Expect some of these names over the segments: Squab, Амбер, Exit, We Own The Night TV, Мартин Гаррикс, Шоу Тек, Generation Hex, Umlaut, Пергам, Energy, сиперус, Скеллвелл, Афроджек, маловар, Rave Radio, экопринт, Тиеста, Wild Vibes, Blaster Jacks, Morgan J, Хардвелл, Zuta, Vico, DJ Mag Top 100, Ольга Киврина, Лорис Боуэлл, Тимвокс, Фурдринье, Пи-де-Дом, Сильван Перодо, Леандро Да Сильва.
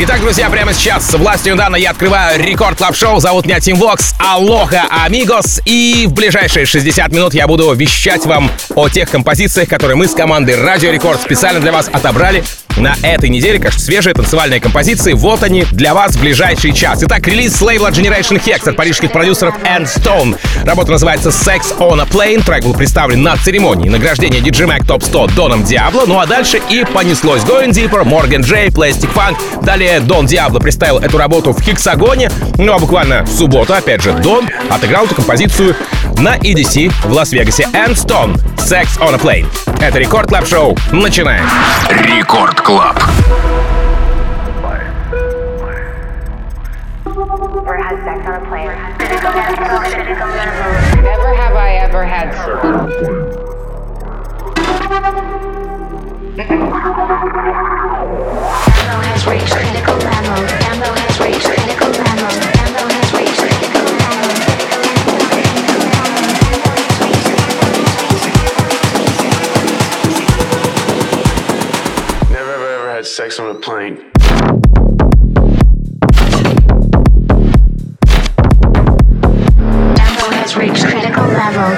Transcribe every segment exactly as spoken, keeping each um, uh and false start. Итак, друзья, прямо сейчас с властью Дана я открываю Рекорд Клаб Шоу. Зовут меня Тимвокс. Алоха, амигос. И в ближайшие шестьдесят минут я буду вещать вам о тех композициях, которые мы с командой Радио Рекорд специально для вас отобрали на этой неделе. Конечно, свежие танцевальные композиции. Вот они для вас в ближайший час. Итак, релиз с лейбла Generation Hex от парижских продюсеров Endstone. Работа называется Sex on a Plane. Трек был представлен на церемонии награждения ди джей Mag Top сто Доном Диабло. Ну а дальше и понеслось. Going Deeper, Morgan J, Plastic Funk. Далее Дон Диабло представил эту работу в Хексагоне. Ну а буквально в субботу, опять же, Дон отыграл эту композицию на и ди си в Лас-Вегасе. Endstone, Sex on a Plane. Это Рекорд Клаб Шоу. Начинаем. Рекорд Клаб. Ammo has reached critical level. Ammo has reached critical level. Ammo has reached critical level. Never ever ever had sex on a plane. Ammo has reached critical level.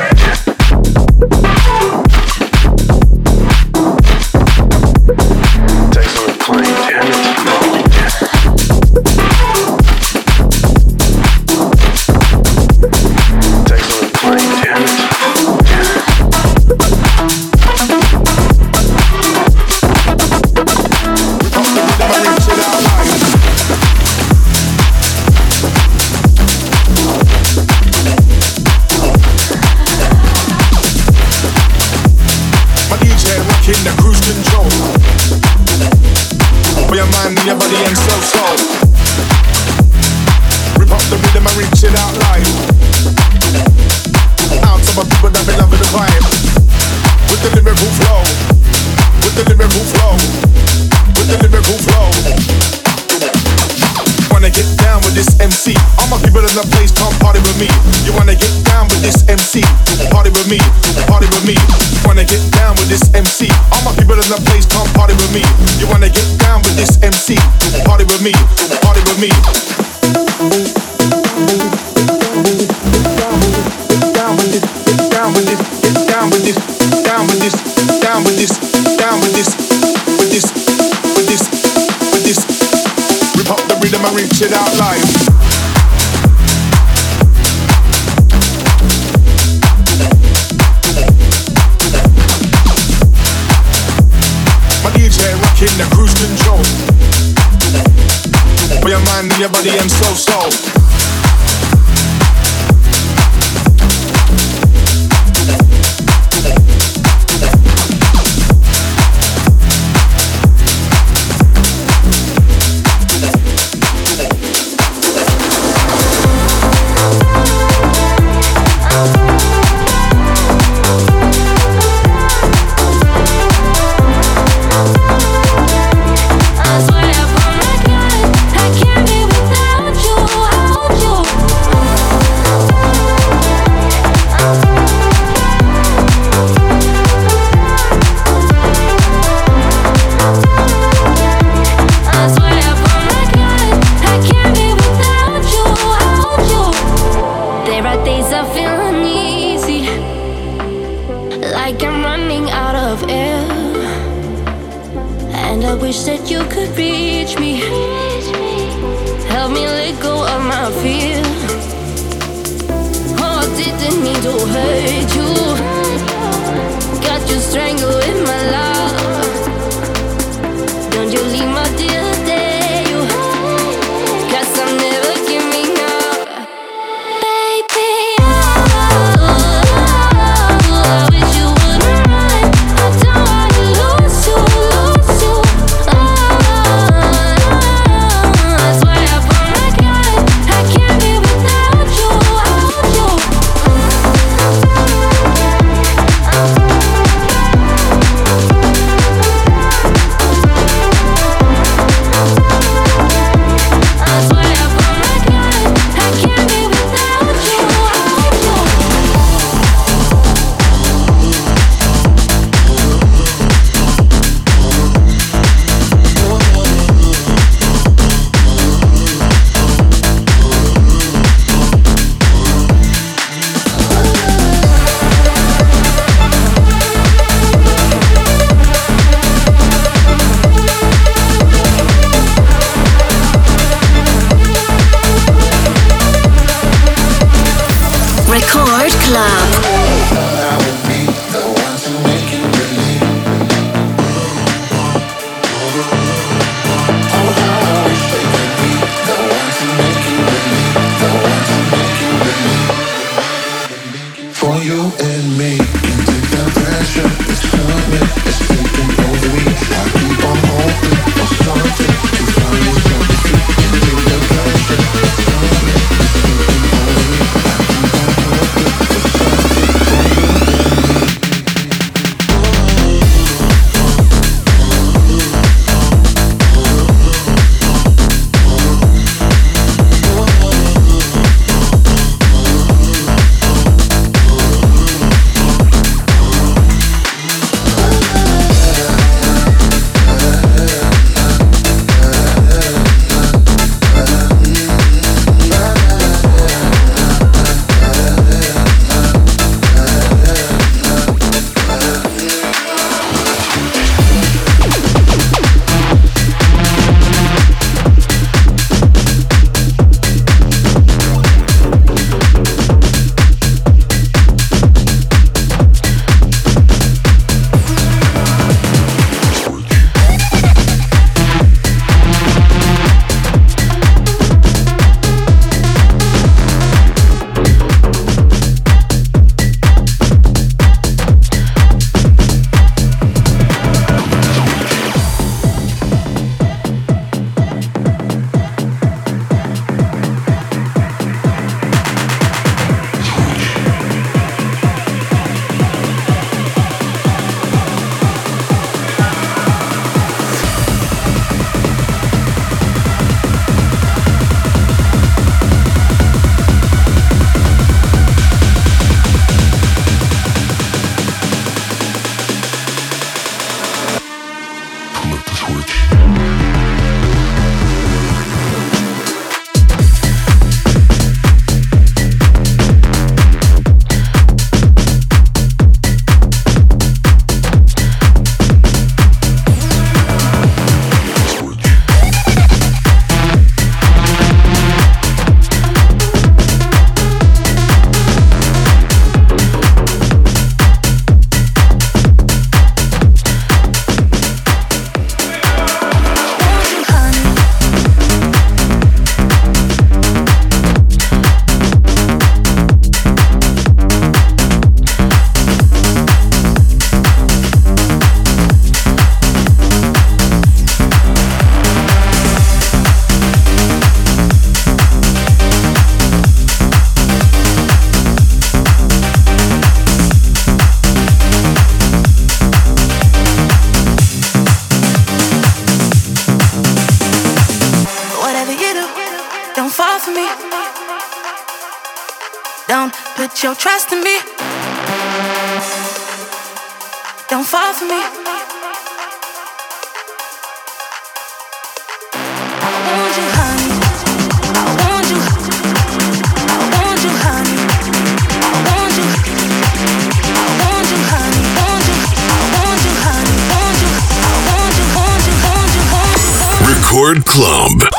Record Club. Trust in me. Don't fall for me. I want you, honey. I want you. I want you, honey. I want you. I want you, honey. Want you. I want you, honey. Want you. I want you, want you, want you, want you. Record Club.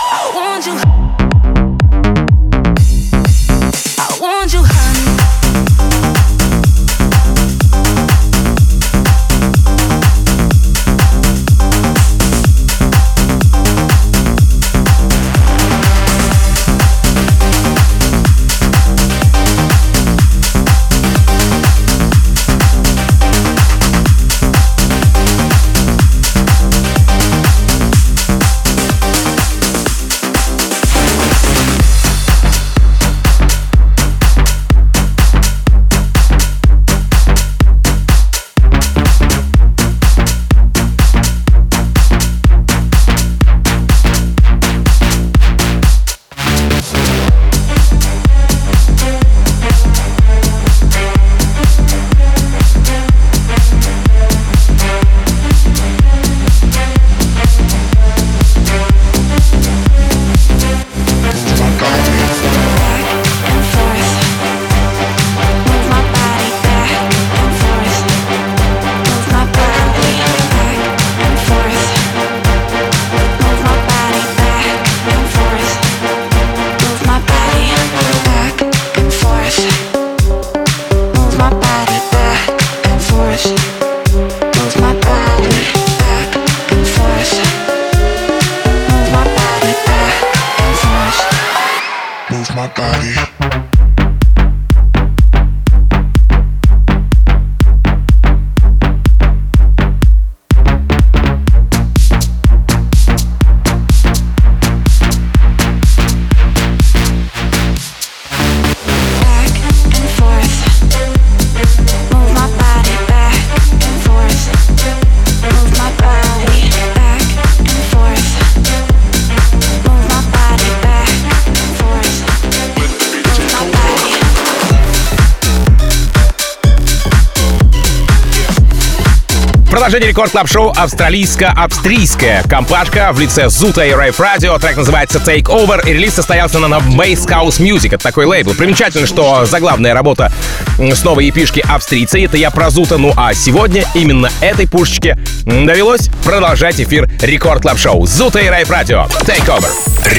Продолжение рекорд клаб шоу австралийско-австрийская компашка в лице Zuta и Rave Radio. Трек называется Take Over, и релиз состоялся на Mace House Music. Это такой лейбл. Примечательно, что заглавная работа с новой епишки австрийцы. Это я про Zuta. Ну а сегодня именно этой пушечке довелось продолжать эфир рекорд клаб шоу Zuta и Rave Radio. Take Over.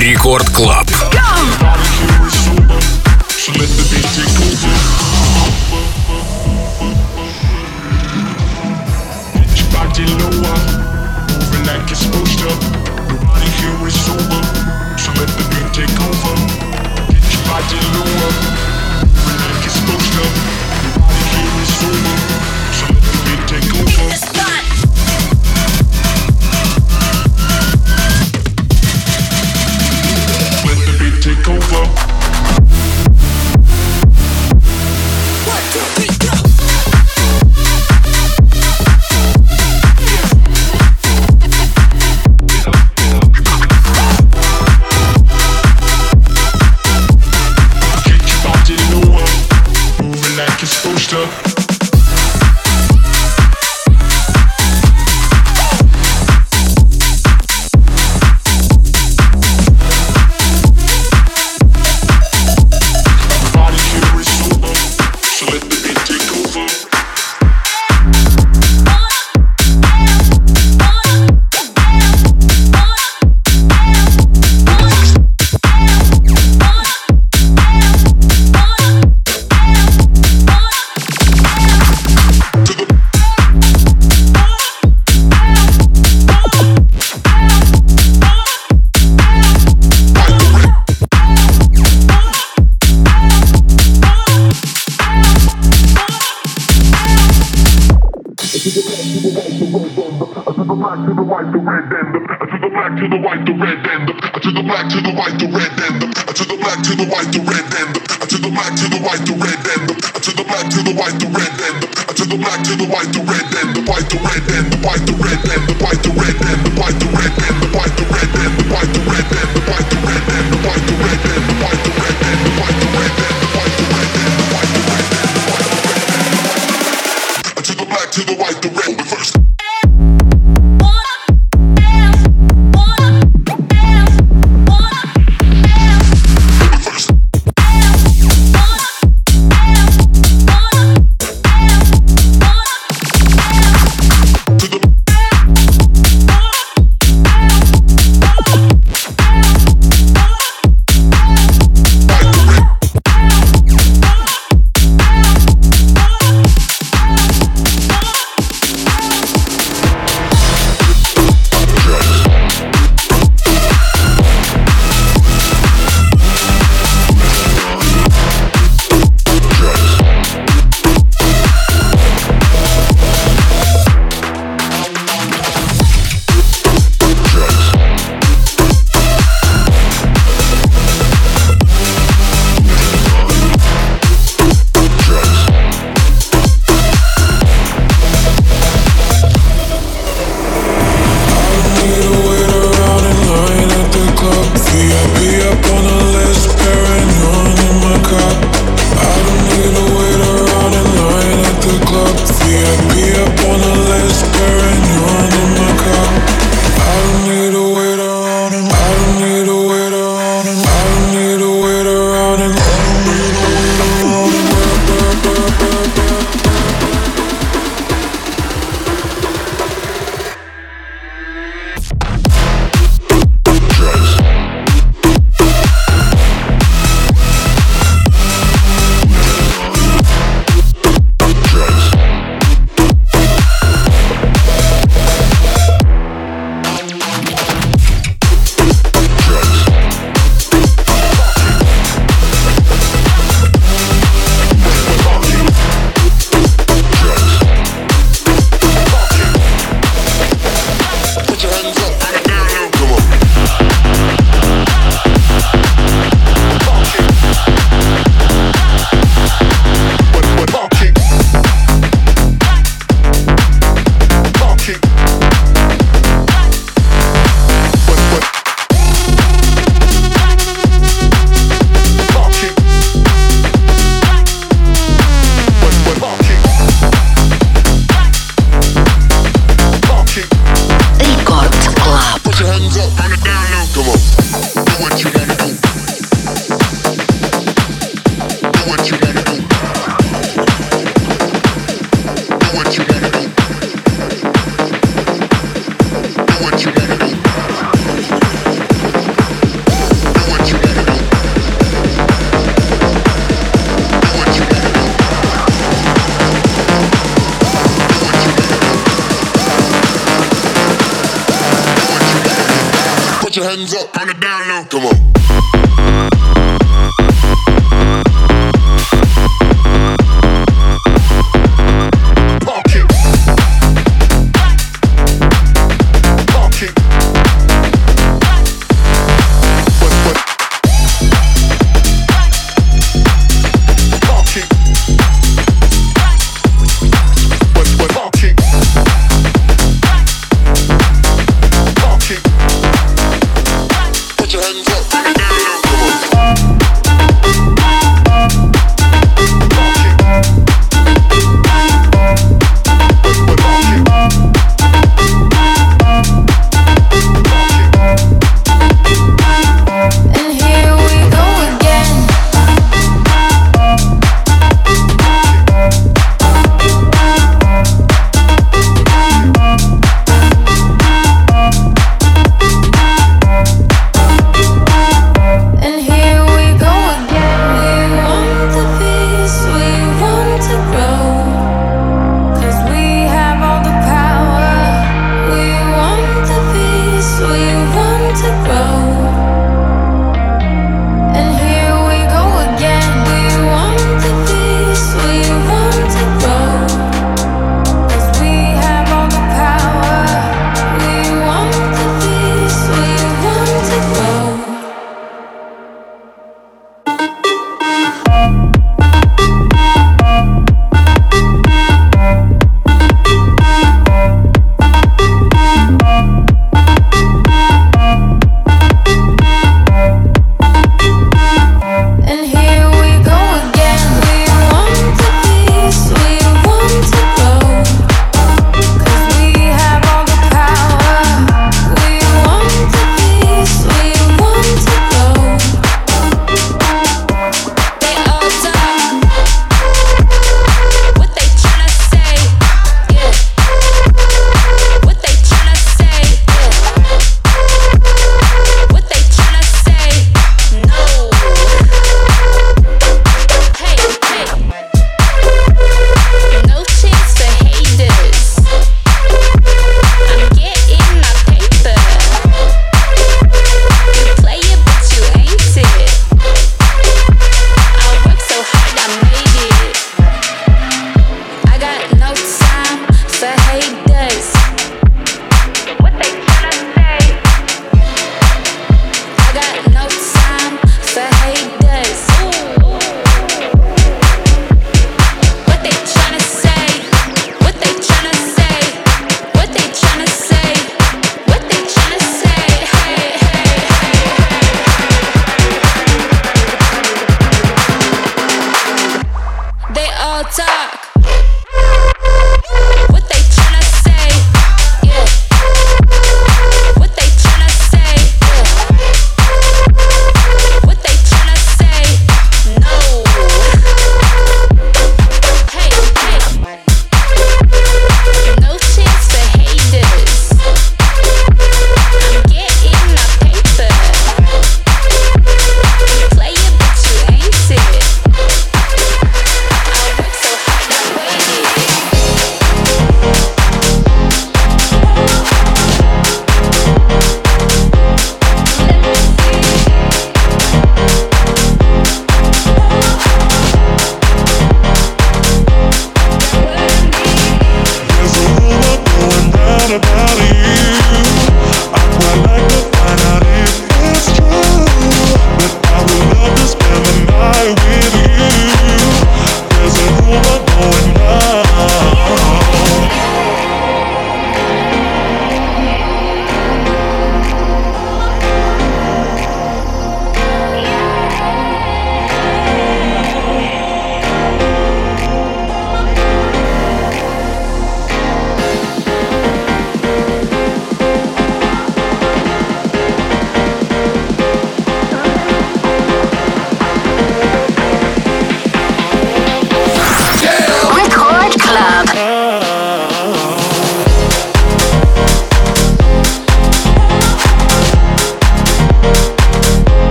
Рекорд клаб. Body lower, moving like it's supposed to. Nobody here is sober, so let the beat take over. Get your body lower, moving like it's supposed to. Nobody here is sober, so let the beat take over. Hit the spot. Let the beat take over. One, two, three, go. Stuff. put your hands up on the down low. Come on.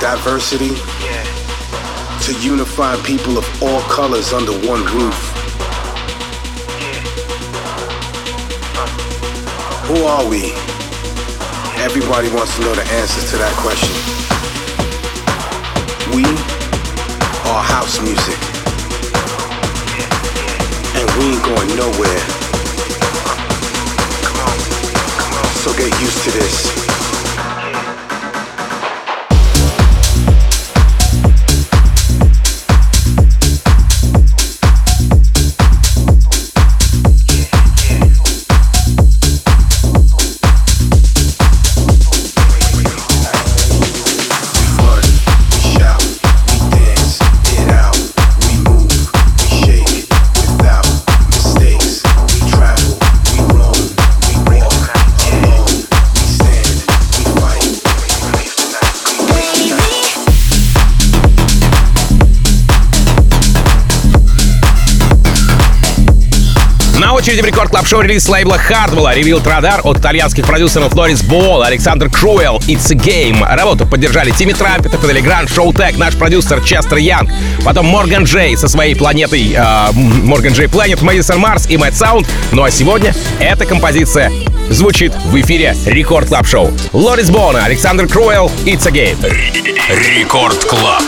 Diversity, yeah. To unify people of all colors under one roof. Yeah. Huh. Who are we? Everybody wants to know the answers to that question. We our house music, and we ain't going nowhere. So get used to this. В рекорд-клаб-шоу релиз лейбла Хардвелла «Revealed Radar» от итальянских продюсеров Лорис Боуэлл, Александр Круэл, It's a Game. Работу поддержали Тимми Трампет, Педали Грант, Шоу Тек, наш продюсер Честер Янг, потом Morgan J со своей планетой э, Morgan J Planet, Madison Mars и Mad Sound. Ну а сегодня эта композиция звучит в эфире рекорд-клаб-шоу. Лорис Боуэлл, Александр Круэл, It's a Game. Рекорд-клаб.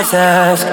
always ask.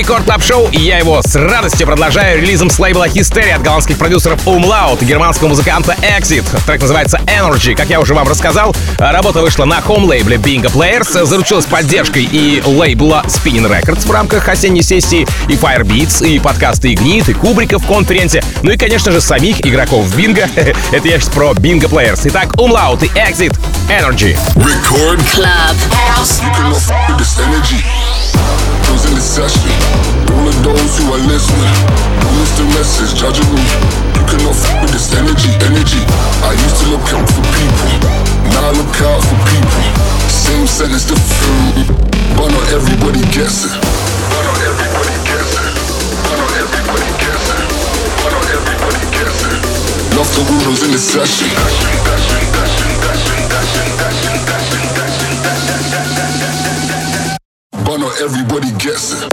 Рекорд Клаб-шоу, и я его с радостью продолжаю релизом с лейбла Hysteria от голландских продюсеров Umlaut и германского музыканта Exit. Трек называется Energy. Как я уже вам рассказал, работа вышла на хоум-лейбле Bingo Players, заручилась поддержкой и лейбла Spinning Records в рамках осенней сессии, и Firebeats, и подкасты Ignite, и Кубрика в конференции, ну и, конечно же, самих игроков в Bingo. Это я сейчас про Bingo Players. Итак, Umlaut и Exit, Energy. Record Club House. In the session, all of those who are listening, who is the message judging me? You cannot f*** with this energy, energy. I used to look out for people, now I look out for people. Same sentence, different, but not everybody gets it. But not everybody gets it. But not everybody gets it. But not everybody gets it. Love the rules in the session. But not everybody gets it.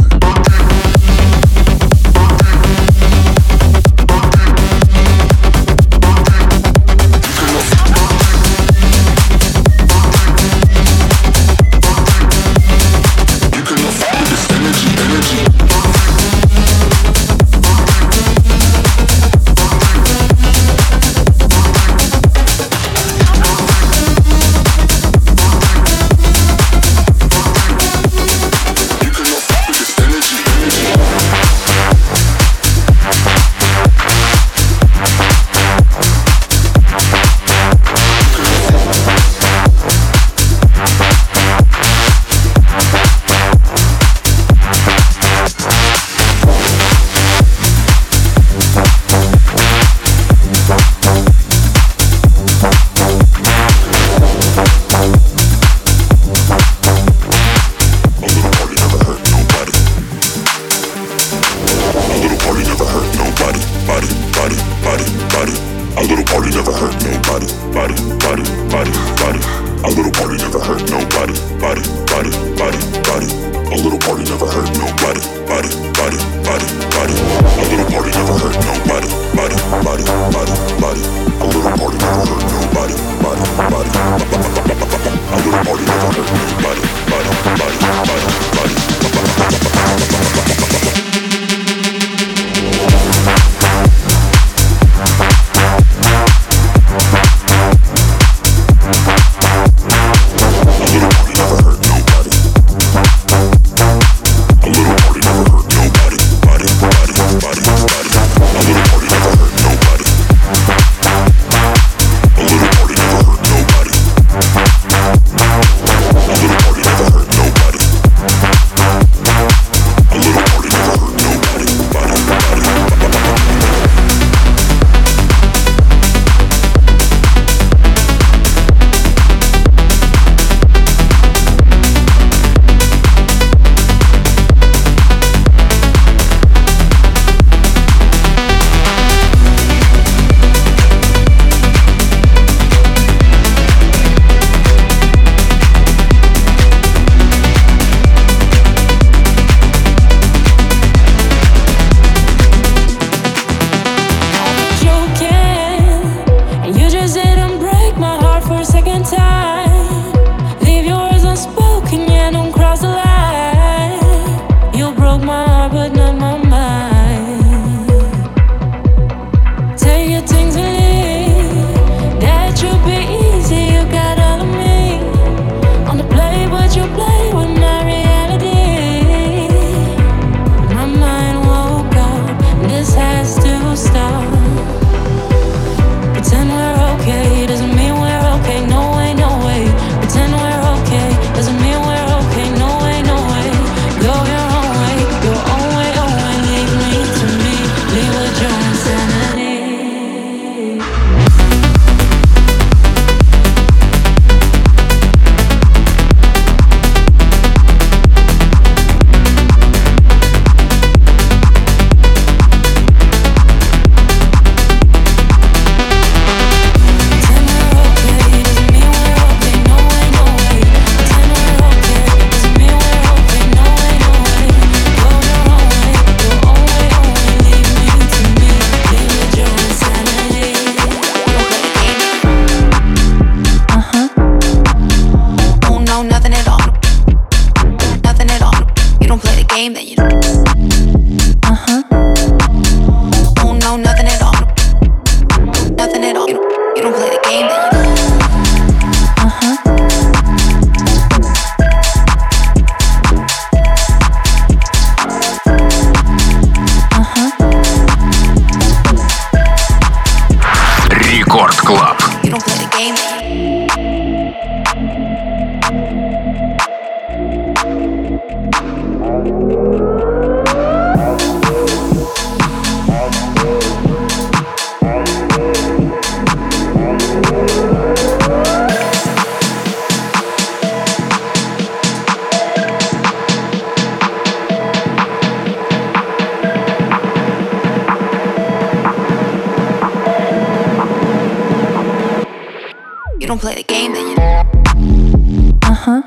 You don't play the game, then you uh huh.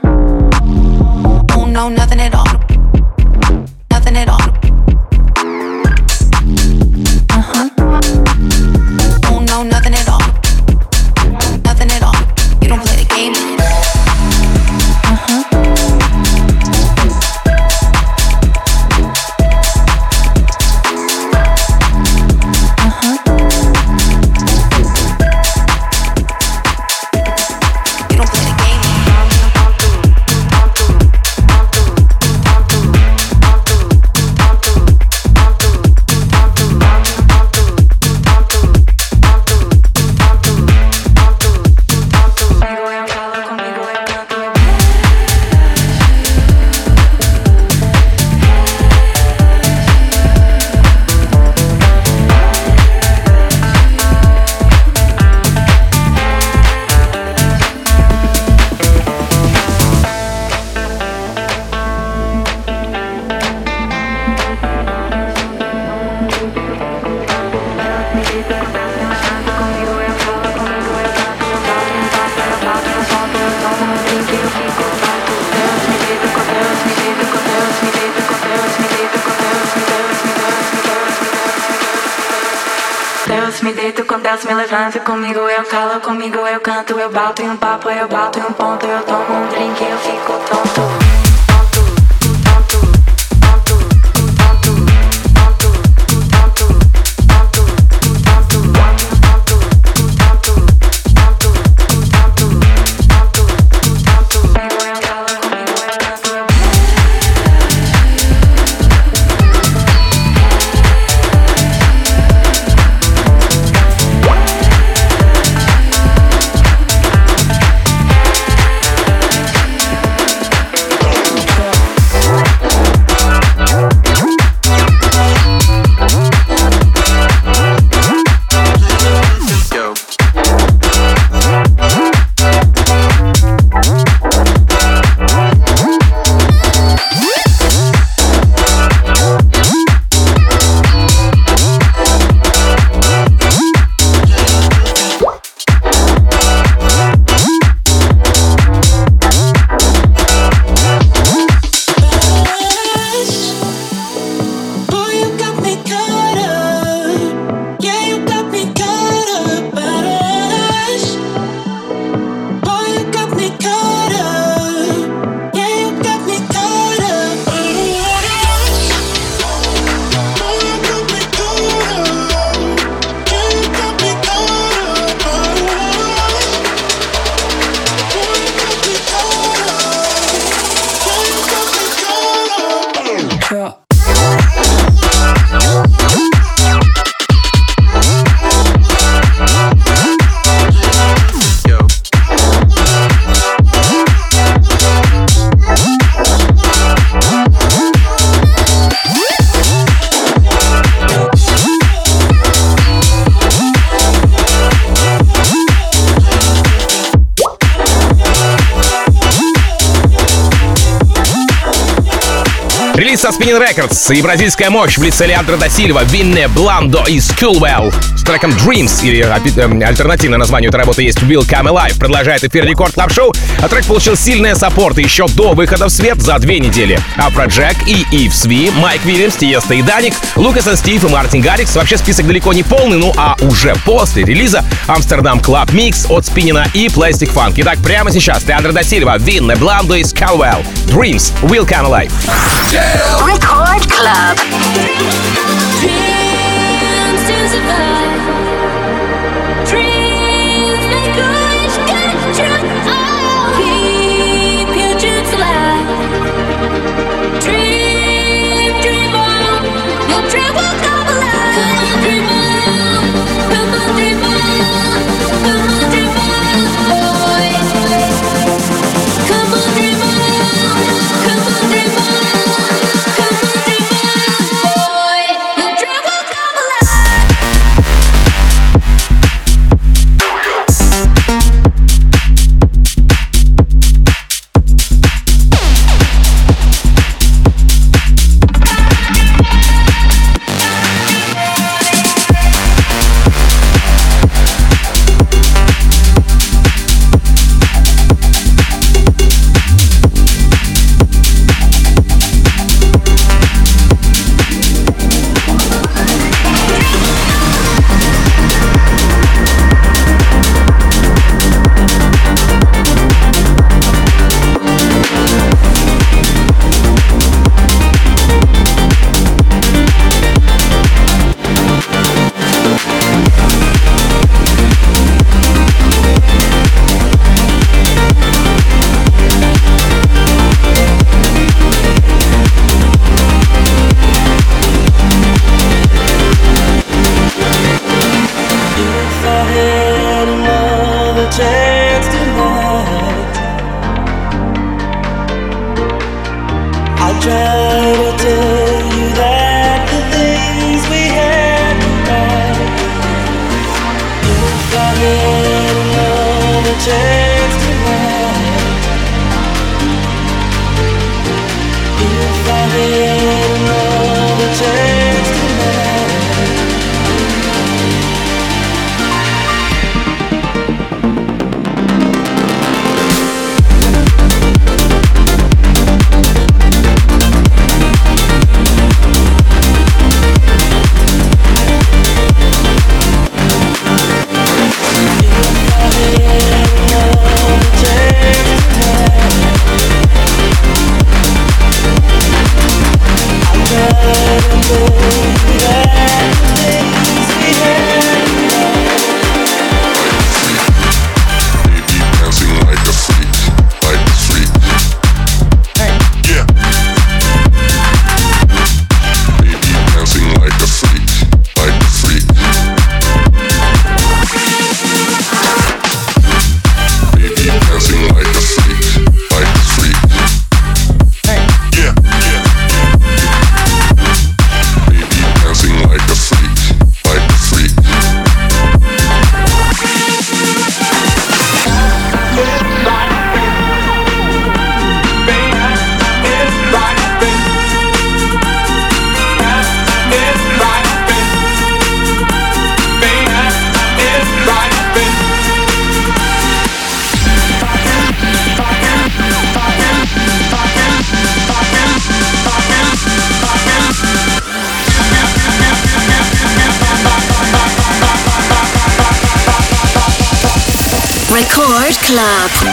Don't know nothing at all, nothing at all. Uh huh. Don't know nothing at all, nothing at all. You don't play the game, then you uh huh. Uh huh. Dança comigo, eu calo comigo, eu canto, eu bato em um papo, eu bato em um ponto, eu tomo um drink, eu fico tonto. Релиз со Spinning Records и бразильская мощь в лице Леандро Да Сильва, Винне Бландо и Скеллвелл с треком Dreams, или э, альтернативное название этой работы есть Will Come Alive, продолжает эфир Рекорд Клаб Шоу, а трек получил сильные саппорты еще до выхода в свет за две недели. Афроджек и Ивс Ви, Майк Вильямс, Тиеста и Даник, Лукас и Стив и Мартин Гаррикс. Вообще список далеко не полный, ну а уже после релиза Амстердам Клаб Микс от Спинина и Plastic Funk. Итак, прямо сейчас Леандро Да Сильва, Винне Бландо и Скеллвелл, Dreams, Will Come Alive. Record Club. Dreams to survive. Dreams make good, good truth. I'll keep your dreams alive. Dream, dream on. Your dream will come alive. Come on, dream on. Come on, dream on. Come on, dream on, boys. Come on, dream on. Come on, dream on. Come on, dream on. Come on, dream on, boy. Record Club.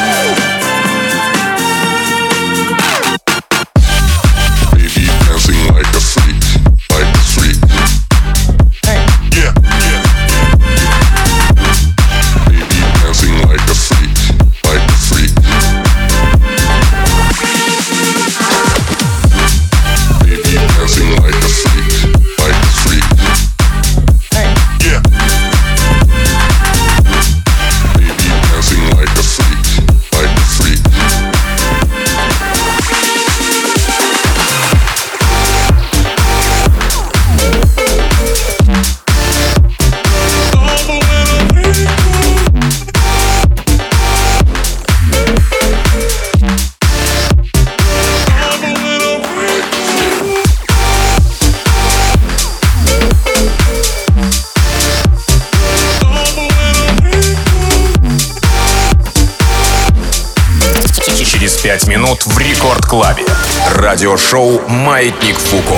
пять минут в рекорд-клабе. Радиошоу «Маятник Фуко».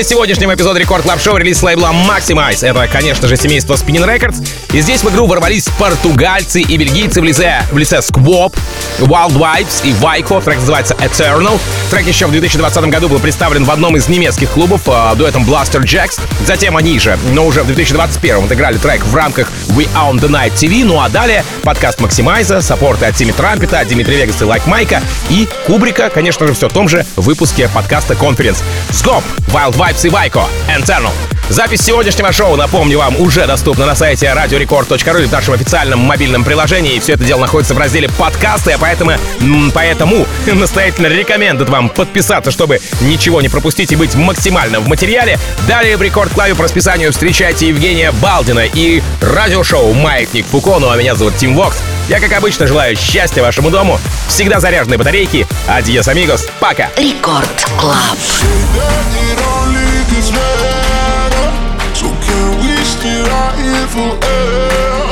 В сегодняшнем эпизоде Рекорд Клаб Шоу релиз с лейбла Maximize. Это, конечно же, семейство Spinning Records. И здесь в игру ворвались португальцы и бельгийцы в лице, в лице Squab, Wild Vibes и Vico. Трек называется Eternal. Трек еще в две тысячи двадцатом году был представлен в одном из немецких клубов э, дуэтом Blaster Jacks. Затем они же, но уже в две тысячи двадцать первом отыграли трек в рамках We Own The Night ти ви. Ну а далее подкаст Maximize, саппорты от Тимми Трампета, Димитри Вегаса и Лайк Майка и Кубрика, конечно же, все в том же выпуске подкаста Conference. Squab, Wild Vibes и Vico, Eternal. Запись сегодняшнего шоу, напомню вам, уже доступна на сайте радио рекорд точка ру и в нашем официальном мобильном приложении. И все это дело находится в разделе подкасты, а поэтому, поэтому настоятельно рекомендую вам подписаться, чтобы ничего не пропустить и быть максимально в материале. Далее в Рекорд Клабе по расписанию встречайте Евгения Балдина и радиошоу «Маятник Фуко». Ну а меня зовут Тимвокс. Я, как обычно, желаю счастья вашему дому. Всегда заряженные батарейки. Адьос, амигос. Пока. Рекорд Клаб. Still out here forever.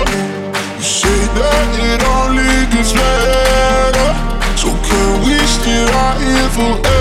You say that it only gets better. So can we still out here forever?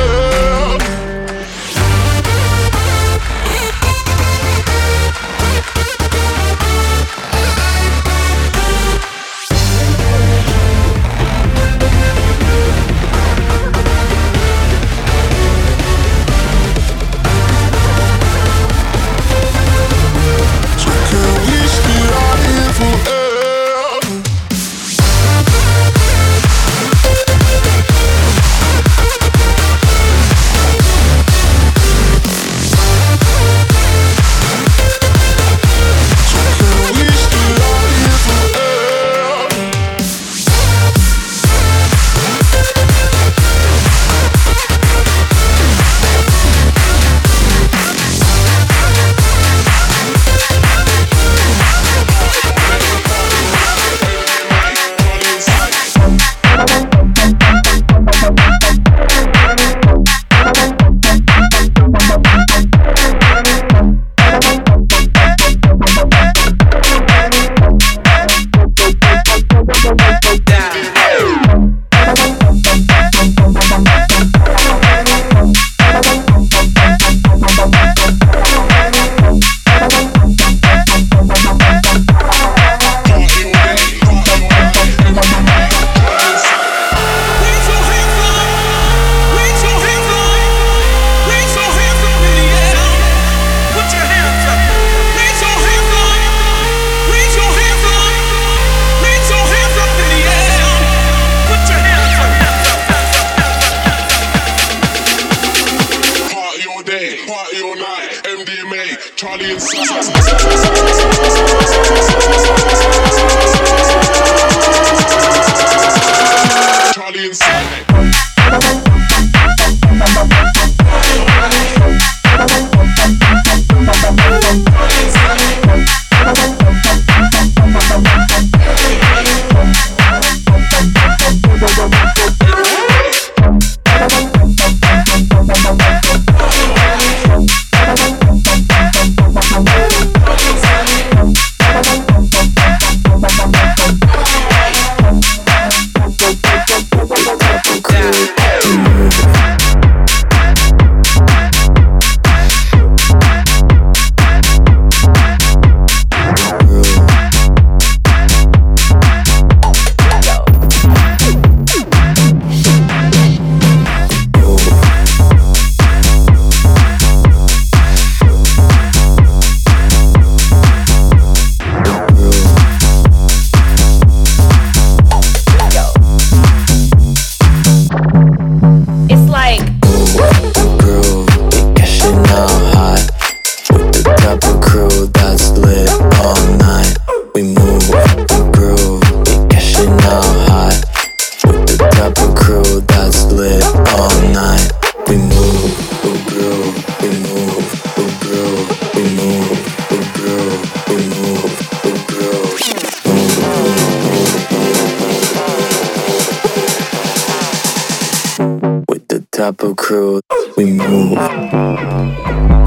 Type of crew, we move.